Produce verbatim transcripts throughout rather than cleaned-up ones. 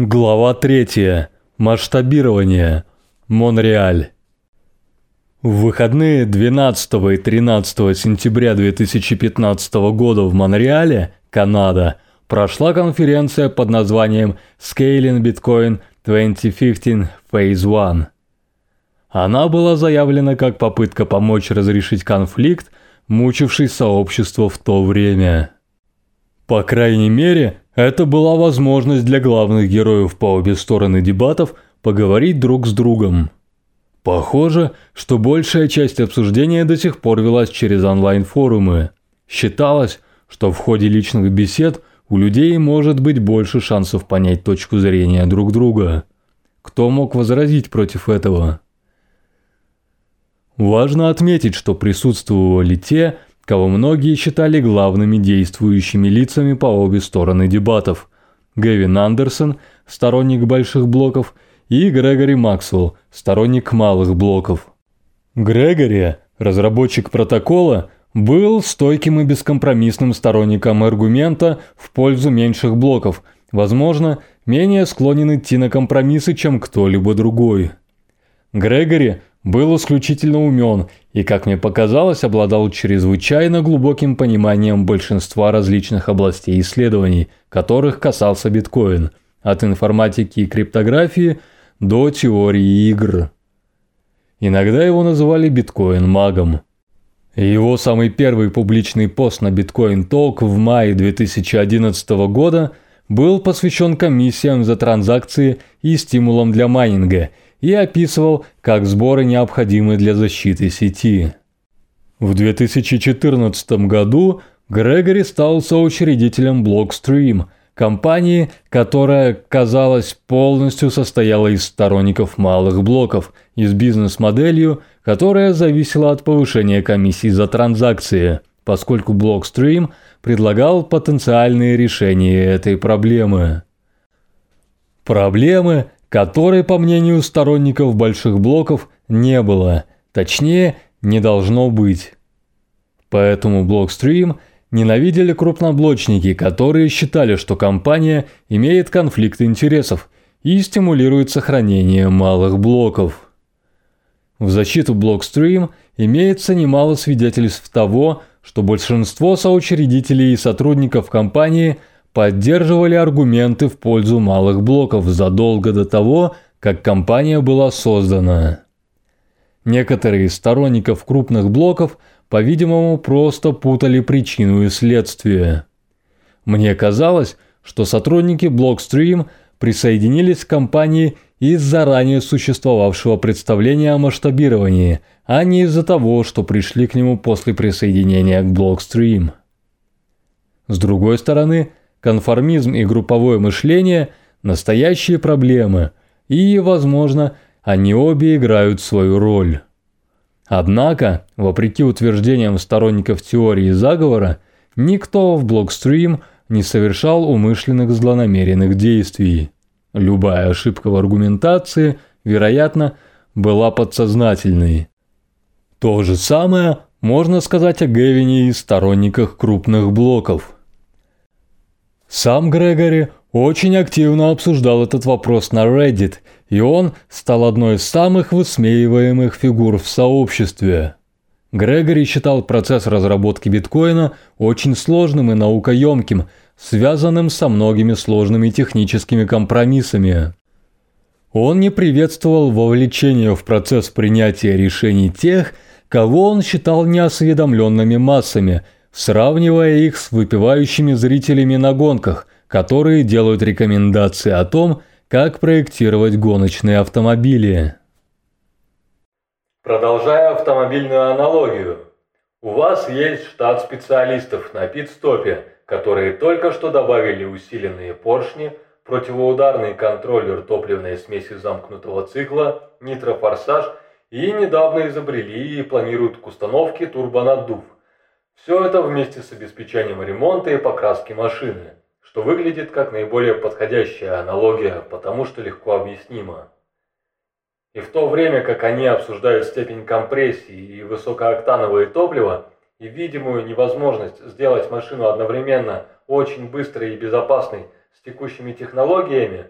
Глава третья. Масштабирование. Монреаль. В выходные двенадцатого и тринадцатого сентября две тысячи пятнадцатого года в Монреале, Канада, прошла конференция под названием Scaling Bitcoin две тысячи пятнадцать Phase один. Она была заявлена как попытка помочь разрешить конфликт, мучивший сообщество в то время. По крайней мере, это была возможность для главных героев по обе стороны дебатов поговорить друг с другом. Похоже, что большая часть обсуждения до сих пор велась через онлайн-форумы. Считалось, что в ходе личных бесед у людей может быть больше шансов понять точку зрения друг друга. Кто мог возразить против этого? Важно отметить, что присутствовали те, кого многие считали главными действующими лицами по обе стороны дебатов. Гэвин Андерсон, сторонник больших блоков, и Грегори Максвелл, сторонник малых блоков. Грегори, разработчик протокола, был стойким и бескомпромиссным сторонником аргумента в пользу меньших блоков, возможно, менее склонен идти на компромиссы, чем кто-либо другой. Грегори был исключительно умен и, как мне показалось, обладал чрезвычайно глубоким пониманием большинства различных областей исследований, которых касался биткоин, от информатики и криптографии до теории игр. Иногда его называли биткоин-магом. Его самый первый публичный пост на Bitcoin Talk в мае две тысячи одиннадцатого года был посвящен комиссиям за транзакции и стимулам для майнинга и описывал, как сборы необходимы для защиты сети. В две тысячи четырнадцатом году Грегори стал соучредителем Blockstream, компании, которая, казалось, полностью состояла из сторонников малых блоков и с бизнес-моделью, которая зависела от повышения комиссий за транзакции, поскольку Blockstream предлагал потенциальные решения этой проблемы. Проблемы, которой, по мнению сторонников больших блоков, не было, точнее, не должно быть. Поэтому Blockstream ненавидели крупноблочники, которые считали, что компания имеет конфликт интересов и стимулирует сохранение малых блоков. В защиту Blockstream имеется немало свидетельств того, что большинство соучредителей и сотрудников компании поддерживали аргументы в пользу малых блоков задолго до того, как компания была создана. Некоторые из сторонников крупных блоков, по-видимому, просто путали причину и следствие. Мне казалось, что сотрудники Blockstream присоединились к компании из заранее существовавшего представления о масштабировании, а не из-за того, что пришли к нему после присоединения к Blockstream. С другой стороны, конформизм и групповое мышление – настоящие проблемы, и, возможно, они обе играют свою роль. Однако, вопреки утверждениям сторонников теории заговора, никто в Blockstream не совершал умышленных злонамеренных действий. Любая ошибка в аргументации, вероятно, была подсознательной. То же самое можно сказать о Гэвине и сторонниках крупных блоков. Сам Грегори очень активно обсуждал этот вопрос на Reddit, и он стал одной из самых высмеиваемых фигур в сообществе. Грегори считал процесс разработки биткоина очень сложным и наукоемким, связанным со многими сложными техническими компромиссами. Он не приветствовал вовлечение в процесс принятия решений тех, кого он считал неосведомленными массами, сравнивая их с выпивающими зрителями на гонках, которые делают рекомендации о том, как проектировать гоночные автомобили. Продолжая автомобильную аналогию, у вас есть штат специалистов на пит-стопе, которые только что добавили усиленные поршни, противоударный контроллер топливной смеси замкнутого цикла, нитрофорсаж и недавно изобрели и планируют к установке турбонаддув. Все это вместе с обеспечением ремонта и покраски машины, что выглядит как наиболее подходящая аналогия, потому что легко объяснимо. И в то время, как они обсуждают степень компрессии и высокооктановое топливо, и видимую невозможность сделать машину одновременно очень быстрой и безопасной с текущими технологиями,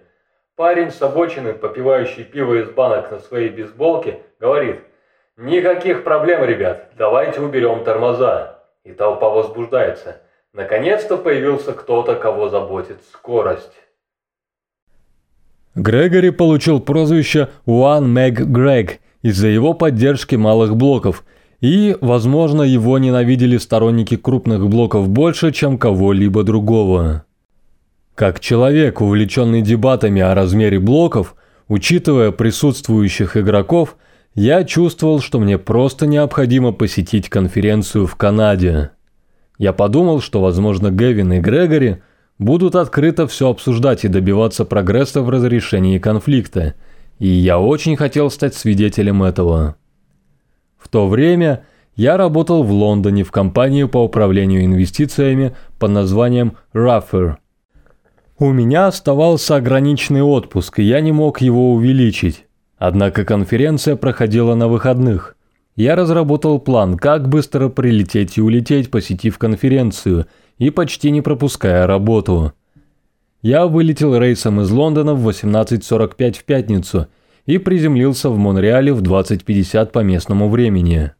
Парень с обочины, попивающий пиво из банок на своей бейсболке, говорит: «Никаких проблем, ребят, давайте уберем тормоза». И толпа возбуждается. Наконец-то появился кто-то, кого заботит скорость. Грегори получил прозвище One Meg Greg из-за его поддержки малых блоков. И, возможно, его ненавидели сторонники крупных блоков больше, чем кого-либо другого. Как человек, увлеченный дебатами о размере блоков, учитывая присутствующих игроков, я чувствовал, что мне просто необходимо посетить конференцию в Канаде. Я подумал, что, возможно, Гэвин и Грегори будут открыто все обсуждать и добиваться прогресса в разрешении конфликта, и я очень хотел стать свидетелем этого. В то время я работал в Лондоне в компании по управлению инвестициями под названием Ruffer. У меня оставался ограниченный отпуск, и я не мог его увеличить. Однако конференция проходила на выходных. Я разработал план, как быстро прилететь и улететь, посетив конференцию и почти не пропуская работу. Я вылетел рейсом из Лондона в восемнадцать сорок пять в пятницу и приземлился в Монреале в двадцать пятьдесят по местному времени.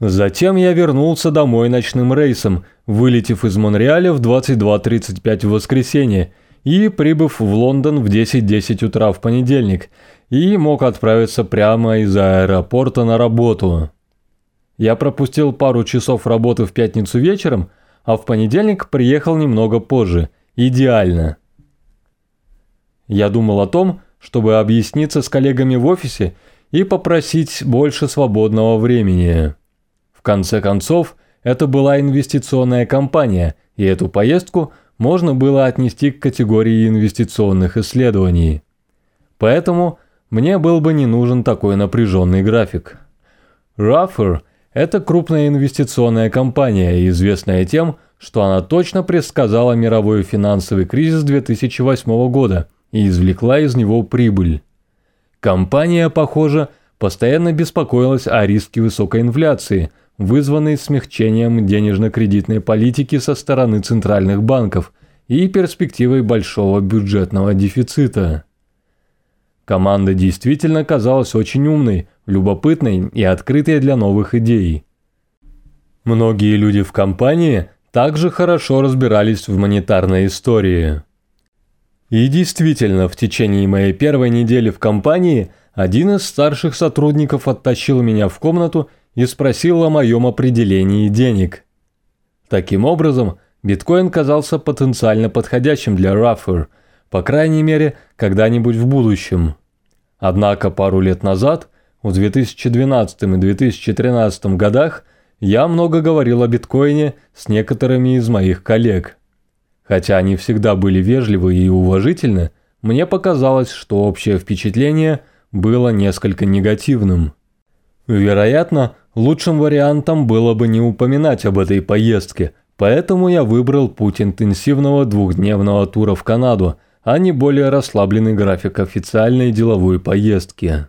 Затем я вернулся домой ночным рейсом, вылетев из Монреаля в двадцать два тридцать пять в воскресенье и прибыв в Лондон в десять десять утра в понедельник, и мог отправиться прямо из аэропорта на работу. Я пропустил пару часов работы в пятницу вечером, а в понедельник приехал немного позже. Идеально. Я думал о том, чтобы объясниться с коллегами в офисе и попросить больше свободного времени. В конце концов, это была инвестиционная компания, и эту поездку можно было отнести к категории инвестиционных исследований. Поэтому мне был бы не нужен такой напряженный график. Ruffer – это крупная инвестиционная компания, известная тем, что она точно предсказала мировой финансовый кризис две тысячи восьмого года и извлекла из него прибыль. Компания, похоже, постоянно беспокоилась о риске высокой инфляции, вызванной смягчением денежно-кредитной политики со стороны центральных банков и перспективой большого бюджетного дефицита. Команда действительно казалась очень умной, любопытной и открытой для новых идей. Многие люди в компании также хорошо разбирались в монетарной истории. И действительно, в течение моей первой недели в компании один из старших сотрудников оттащил меня в комнату и спросил о моем определении денег. Таким образом, биткоин казался потенциально подходящим для Ruffer, по крайней мере, когда-нибудь в будущем. Однако пару лет назад, в две тысячи двенадцатом и две тысячи тринадцатом годах, я много говорил о биткоине с некоторыми из моих коллег. Хотя они всегда были вежливы и уважительны, мне показалось, что общее впечатление было несколько негативным. Вероятно, лучшим вариантом было бы не упоминать об этой поездке, поэтому я выбрал путь интенсивного двухдневного тура в Канаду, а не более расслабленный график официальной деловой поездки.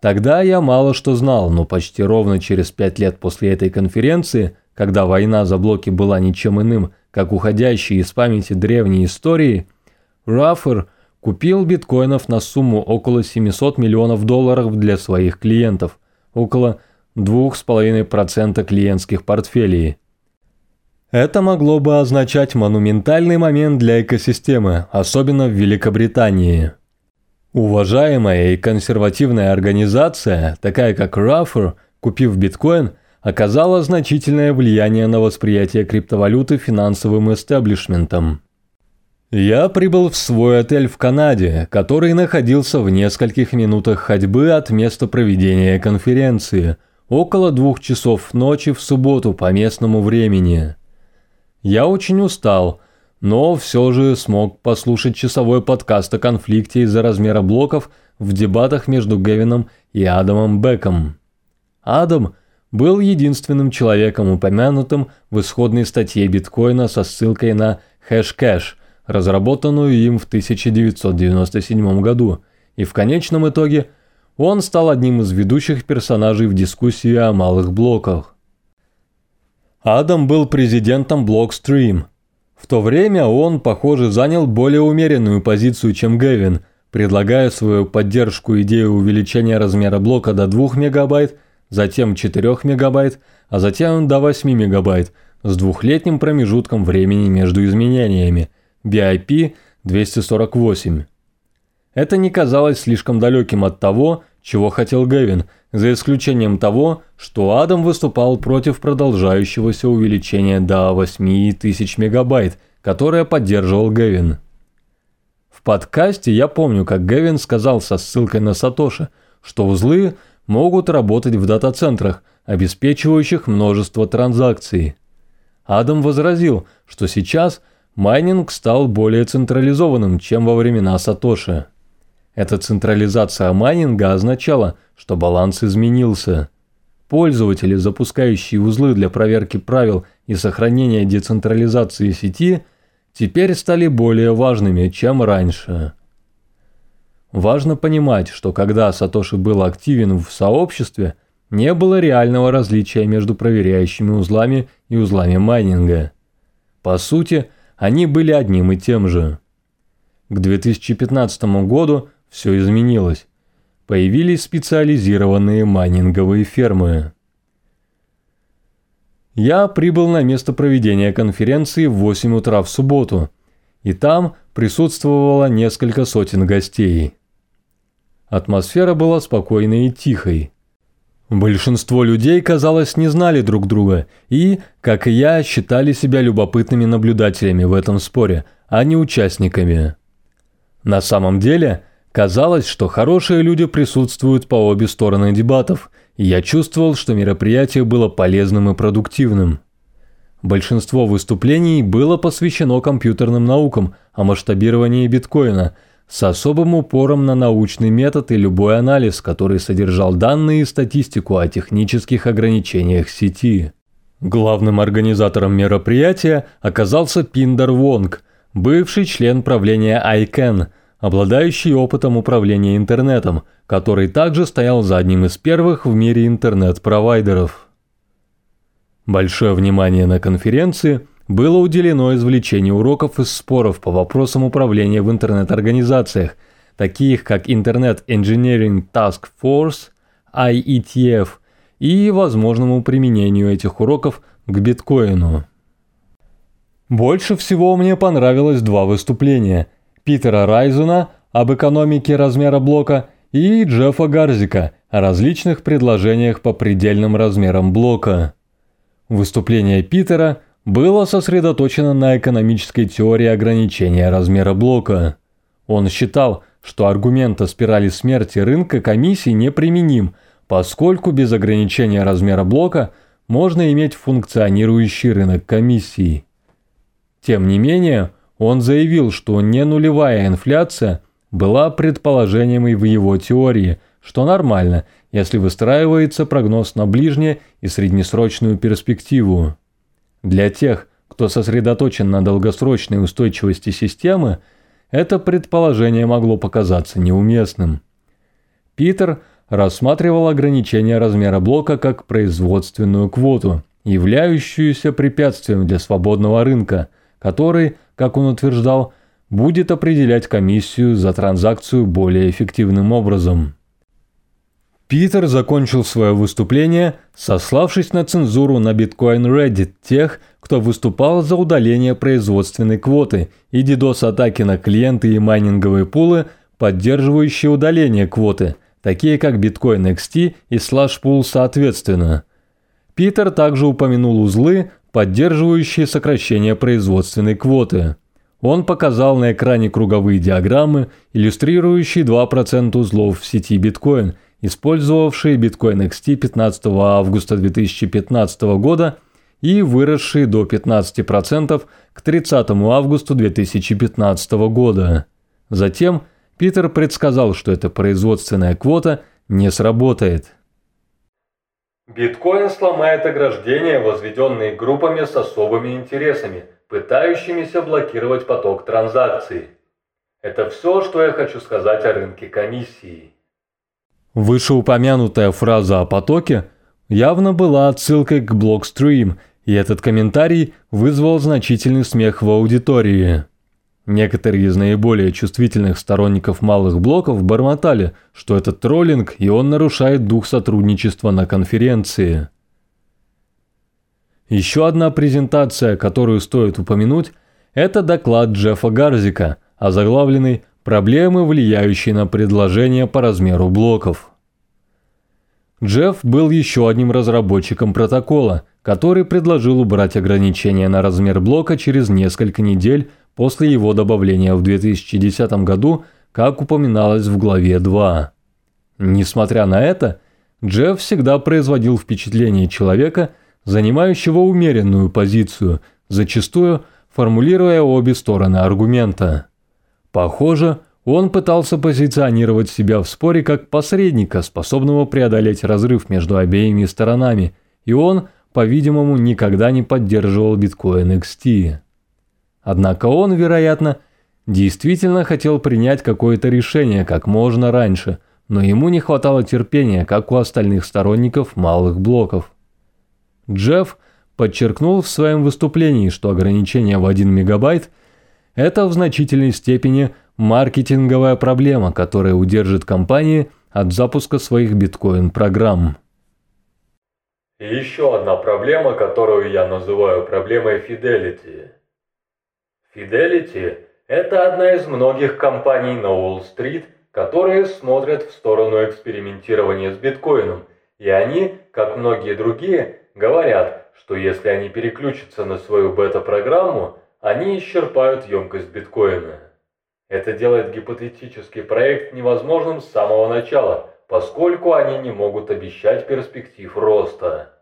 Тогда я мало что знал, но почти ровно через пять лет после этой конференции, когда война за блоки была ничем иным, как уходящие из памяти древней истории, Ruffer купил биткоинов на сумму около семьсот миллионов долларов для своих клиентов, около два и пять десятых процента клиентских портфелей. Это могло бы означать монументальный момент для экосистемы, особенно в Великобритании. Уважаемая и консервативная организация, такая как Ruffer, купив биткоин, оказала значительное влияние на восприятие криптовалюты финансовым истеблишментом. Я прибыл в свой отель в Канаде, который находился в нескольких минутах ходьбы от места проведения конференции, около двух часов ночи в субботу по местному времени. Я очень устал, но все же смог послушать часовой подкаст о конфликте из-за размера блоков в дебатах между Гэвином и Адамом Бэком. Адам был единственным человеком, упомянутым в исходной статье биткоина со ссылкой на Хэшкэш, разработанную им в тысяча девятьсот девяносто седьмом году, и в конечном итоге он стал одним из ведущих персонажей в дискуссии о малых блоках. Адам был президентом Blockstream. В то время он, похоже, занял более умеренную позицию, чем Гэвин, предлагая свою поддержку идею увеличения размера блока до двух мегабайт, затем четырёх мегабайт, а затем до восьми мегабайт с двухлетним промежутком времени между изменениями би ай пи двести сорок восемь. Это не казалось слишком далеким от того, чего хотел Гэвин, за исключением того, что Адам выступал против продолжающегося увеличения до восьми тысяч мегабайт, которое поддерживал Гэвин. В подкасте я помню, как Гэвин сказал со ссылкой на Сатоши, что узлы могут работать в дата-центрах, обеспечивающих множество транзакций. Адам возразил, что сейчас майнинг стал более централизованным, чем во времена Сатоши. Эта централизация майнинга означала, что баланс изменился. Пользователи, запускающие узлы для проверки правил и сохранения децентрализации сети, теперь стали более важными, чем раньше. Важно понимать, что когда Сатоши был активен в сообществе, не было реального различия между проверяющими узлами и узлами майнинга. По сути, они были одним и тем же. К две тысячи пятнадцатому году все изменилось. Появились специализированные майнинговые фермы. Я прибыл на место проведения конференции в восемь утра в субботу, и там присутствовало несколько сотен гостей. Атмосфера была спокойной и тихой. Большинство людей, казалось, не знали друг друга и, как и я, считали себя любопытными наблюдателями в этом споре, а не участниками. На самом деле, казалось, что хорошие люди присутствуют по обе стороны дебатов, и я чувствовал, что мероприятие было полезным и продуктивным. Большинство выступлений было посвящено компьютерным наукам о масштабировании биткоина с особым упором на научный метод и любой анализ, который содержал данные и статистику о технических ограничениях сети. Главным организатором мероприятия оказался Пиндер Вонг, бывший член правления ай кэн, обладающий опытом управления интернетом, который также стоял за одним из первых в мире интернет-провайдеров. Большое внимание на конференции было уделено извлечению уроков из споров по вопросам управления в интернет-организациях, таких как Internet Engineering Task Force, ай и ти эф, и возможному применению этих уроков к биткоину. Больше всего мне понравилось два выступления – Питера Райзена об экономике размера блока и Джеффа Гарзика о различных предложениях по предельным размерам блока. Выступление Питера было сосредоточено на экономической теории ограничения размера блока. Он считал, что аргумент о спирали смерти рынка комиссий неприменим, поскольку без ограничения размера блока можно иметь функционирующий рынок комиссий. Тем не менее, он заявил, что ненулевая инфляция была предположением и в его теории, что нормально, если выстраивается прогноз на ближнее и среднесрочную перспективу. Для тех, кто сосредоточен на долгосрочной устойчивости системы, это предположение могло показаться неуместным. Питер рассматривал ограничение размера блока как производственную квоту, являющуюся препятствием для свободного рынка, который, как он утверждал, будет определять комиссию за транзакцию более эффективным образом. Питер закончил свое выступление, сославшись на цензуру на Bitcoin Reddit тех, кто выступал за удаление производственной квоты и ддос-атаки на клиенты и майнинговые пулы, поддерживающие удаление квоты, такие как Bitcoin икс ти и Slash Pool соответственно. Питер также упомянул узлы, поддерживающие сокращение производственной квоты. Он показал на экране круговые диаграммы, иллюстрирующие два процента узлов в сети биткоин, использовавшие Bitcoin икс ти пятнадцатого августа две тысячи пятнадцатого года и выросшие до пятнадцати процентов к тридцатому августа две тысячи пятнадцатого года. Затем Питер предсказал, что эта производственная квота не сработает. Биткоин сломает ограждения, возведенные группами с особыми интересами, пытающимися блокировать поток транзакций. Это все, что я хочу сказать о рынке комиссии. Вышеупомянутая фраза о потоке явно была отсылкой к Blockstream и этот комментарий вызвал значительный смех в аудитории. Некоторые из наиболее чувствительных сторонников малых блоков бормотали, что это троллинг и он нарушает дух сотрудничества на конференции. Еще одна презентация, которую стоит упомянуть, это доклад Джеффа Гарзика, озаглавленный «Проблемы, влияющие на предложение по размеру блоков». Джефф был еще одним разработчиком протокола, который предложил убрать ограничения на размер блока через несколько недель после его добавления в две тысячи десятом году, как упоминалось в главе два. Несмотря на это, Джефф всегда производил впечатление человека, занимающего умеренную позицию, зачастую формулируя обе стороны аргумента. Похоже, он пытался позиционировать себя в споре как посредника, способного преодолеть разрыв между обеими сторонами, и он, по-видимому, никогда не поддерживал Bitcoin икс ти. Однако он, вероятно, действительно хотел принять какое-то решение как можно раньше, но ему не хватало терпения, как у остальных сторонников малых блоков. Джефф подчеркнул в своем выступлении, что ограничение в один мегабайт – это в значительной степени маркетинговая проблема, которая удержит компании от запуска своих биткоин-программ. И еще одна проблема, которую я называю проблемой Fidelity. Fidelity – это одна из многих компаний на Уолл-стрит, которые смотрят в сторону экспериментирования с биткоином, и они, как многие другие, говорят, что если они переключатся на свою бета-программу, они исчерпают емкость биткоина. Это делает гипотетический проект невозможным с самого начала, поскольку они не могут обещать перспектив роста.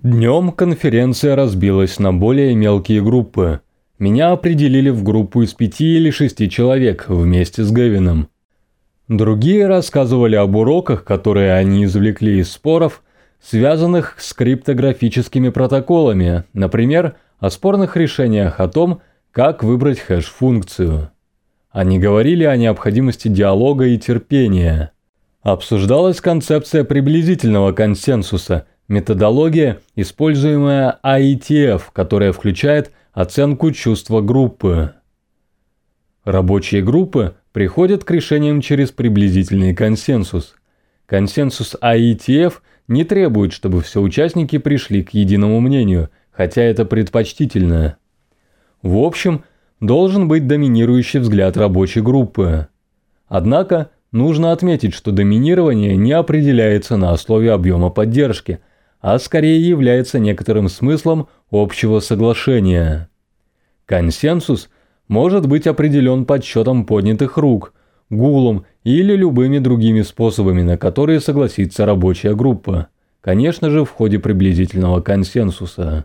Днем конференция разбилась на более мелкие группы. Меня определили в группу из пяти или шести человек вместе с Гэвином. Другие рассказывали об уроках, которые они извлекли из споров, связанных с криптографическими протоколами, например, о спорных решениях о том, как выбрать хэш-функцию. Они говорили о необходимости диалога и терпения. Обсуждалась концепция приблизительного консенсуса, методология, используемая ай и ти эф, которая включает оценку чувства группы. Рабочие группы приходят к решениям через приблизительный консенсус. Консенсус ай и ти эф не требует, чтобы все участники пришли к единому мнению, хотя это предпочтительно. В общем, должен быть доминирующий взгляд рабочей группы. Однако, нужно отметить, что доминирование не определяется на основе объема поддержки, а скорее является некоторым смыслом общего соглашения. Консенсус может быть определен подсчетом поднятых рук, гулом или любыми другими способами, на которые согласится рабочая группа, конечно же, в ходе приблизительного консенсуса.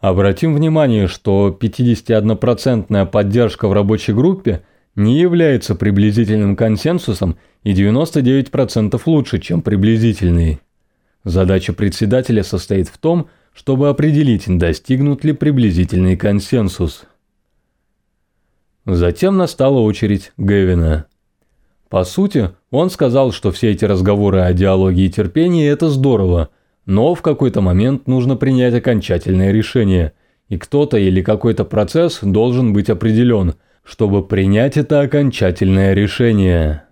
Обратим внимание, что пятьдесят один процент поддержка в рабочей группе не является приблизительным консенсусом и девяносто девять процентов лучше, чем приблизительный. Задача председателя состоит в том, чтобы определить, достигнут ли приблизительный консенсус. Затем настала очередь Гэвина. По сути, он сказал, что все эти разговоры о диалоге и терпении – это здорово, но в какой-то момент нужно принять окончательное решение, и кто-то или какой-то процесс должен быть определен, чтобы принять это окончательное решение.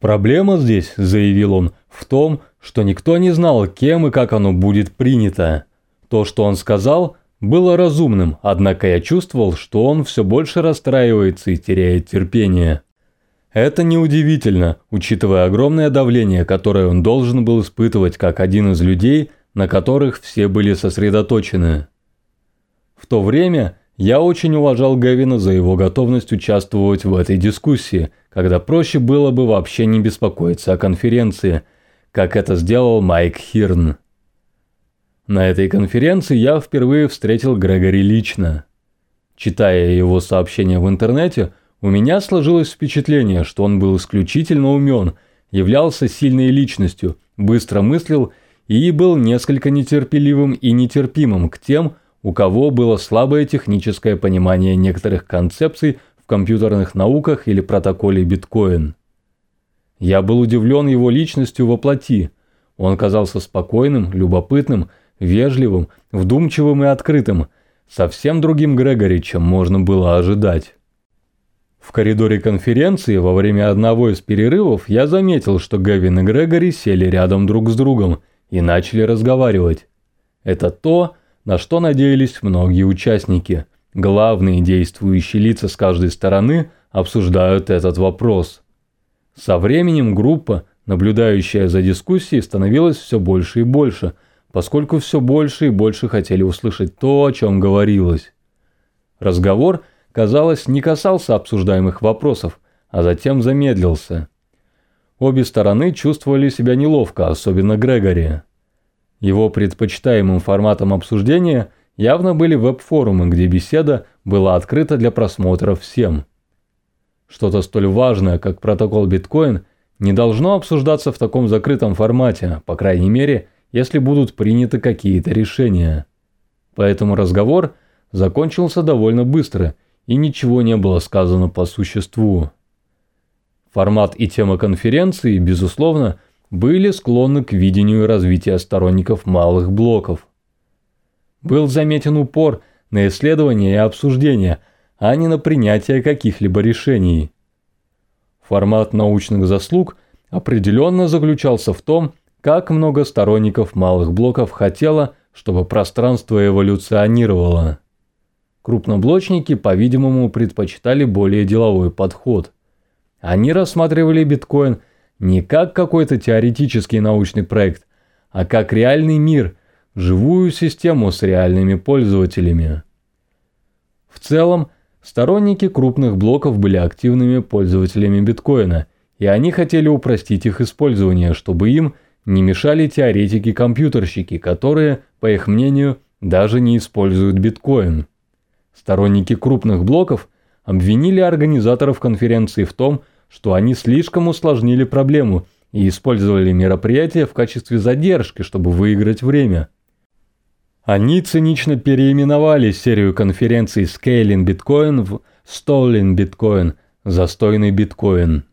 «Проблема здесь, – заявил он, – в том, что никто не знал, кем и как оно будет принято. То, что он сказал, было разумным, однако я чувствовал, что он все больше расстраивается и теряет терпение». Это неудивительно, учитывая огромное давление, которое он должен был испытывать как один из людей, на которых все были сосредоточены. В то время я очень уважал Гэвина за его готовность участвовать в этой дискуссии, когда проще было бы вообще не беспокоиться о конференции, как это сделал Майк Хирн. На этой конференции я впервые встретил Грегори лично. Читая его сообщения в интернете, у меня сложилось впечатление, что он был исключительно умен, являлся сильной личностью, быстро мыслил и был несколько нетерпеливым и нетерпимым к тем, у кого было слабое техническое понимание некоторых концепций в компьютерных науках или протоколе биткоин. Я был удивлен его личностью во плоти. Он казался спокойным, любопытным, вежливым, вдумчивым и открытым. Совсем другим Грегори, чем можно было ожидать. В коридоре конференции во время одного из перерывов я заметил, что Гэвин и Грегори сели рядом друг с другом и начали разговаривать. Это то, на что надеялись многие участники. Главные действующие лица с каждой стороны обсуждают этот вопрос. Со временем группа, наблюдающая за дискуссией, становилась все больше и больше, поскольку все больше и больше хотели услышать то, о чем говорилось. Разговор, казалось, не касался обсуждаемых вопросов, а затем замедлился. Обе стороны чувствовали себя неловко, особенно Грегори. Его предпочитаемым форматом обсуждения явно были веб-форумы, где беседа была открыта для просмотра всем. Что-то столь важное, как протокол Bitcoin, не должно обсуждаться в таком закрытом формате, по крайней мере, если будут приняты какие-то решения. Поэтому разговор закончился довольно быстро, и ничего не было сказано по существу. Формат и тема конференции, безусловно, были склонны к видению развития сторонников малых блоков. Был заметен упор на исследования и обсуждения, а не на принятие каких-либо решений. Формат научных заслуг определенно заключался в том, как много сторонников малых блоков хотело, чтобы пространство эволюционировало. Крупноблочники, по-видимому, предпочитали более деловой подход. Они рассматривали биткоин не как какой-то теоретический научный проект, а как реальный мир, живую систему с реальными пользователями. В целом, сторонники крупных блоков были активными пользователями биткоина, и они хотели упростить их использование, чтобы им не мешали теоретики-компьютерщики, которые, по их мнению, даже не используют биткоин. Сторонники крупных блоков обвинили организаторов конференции в том, что они слишком усложнили проблему и использовали мероприятие в качестве задержки, чтобы выиграть время. Они цинично переименовали серию конференций Scaling Bitcoin в Stalling Bitcoin – застойный биткоин.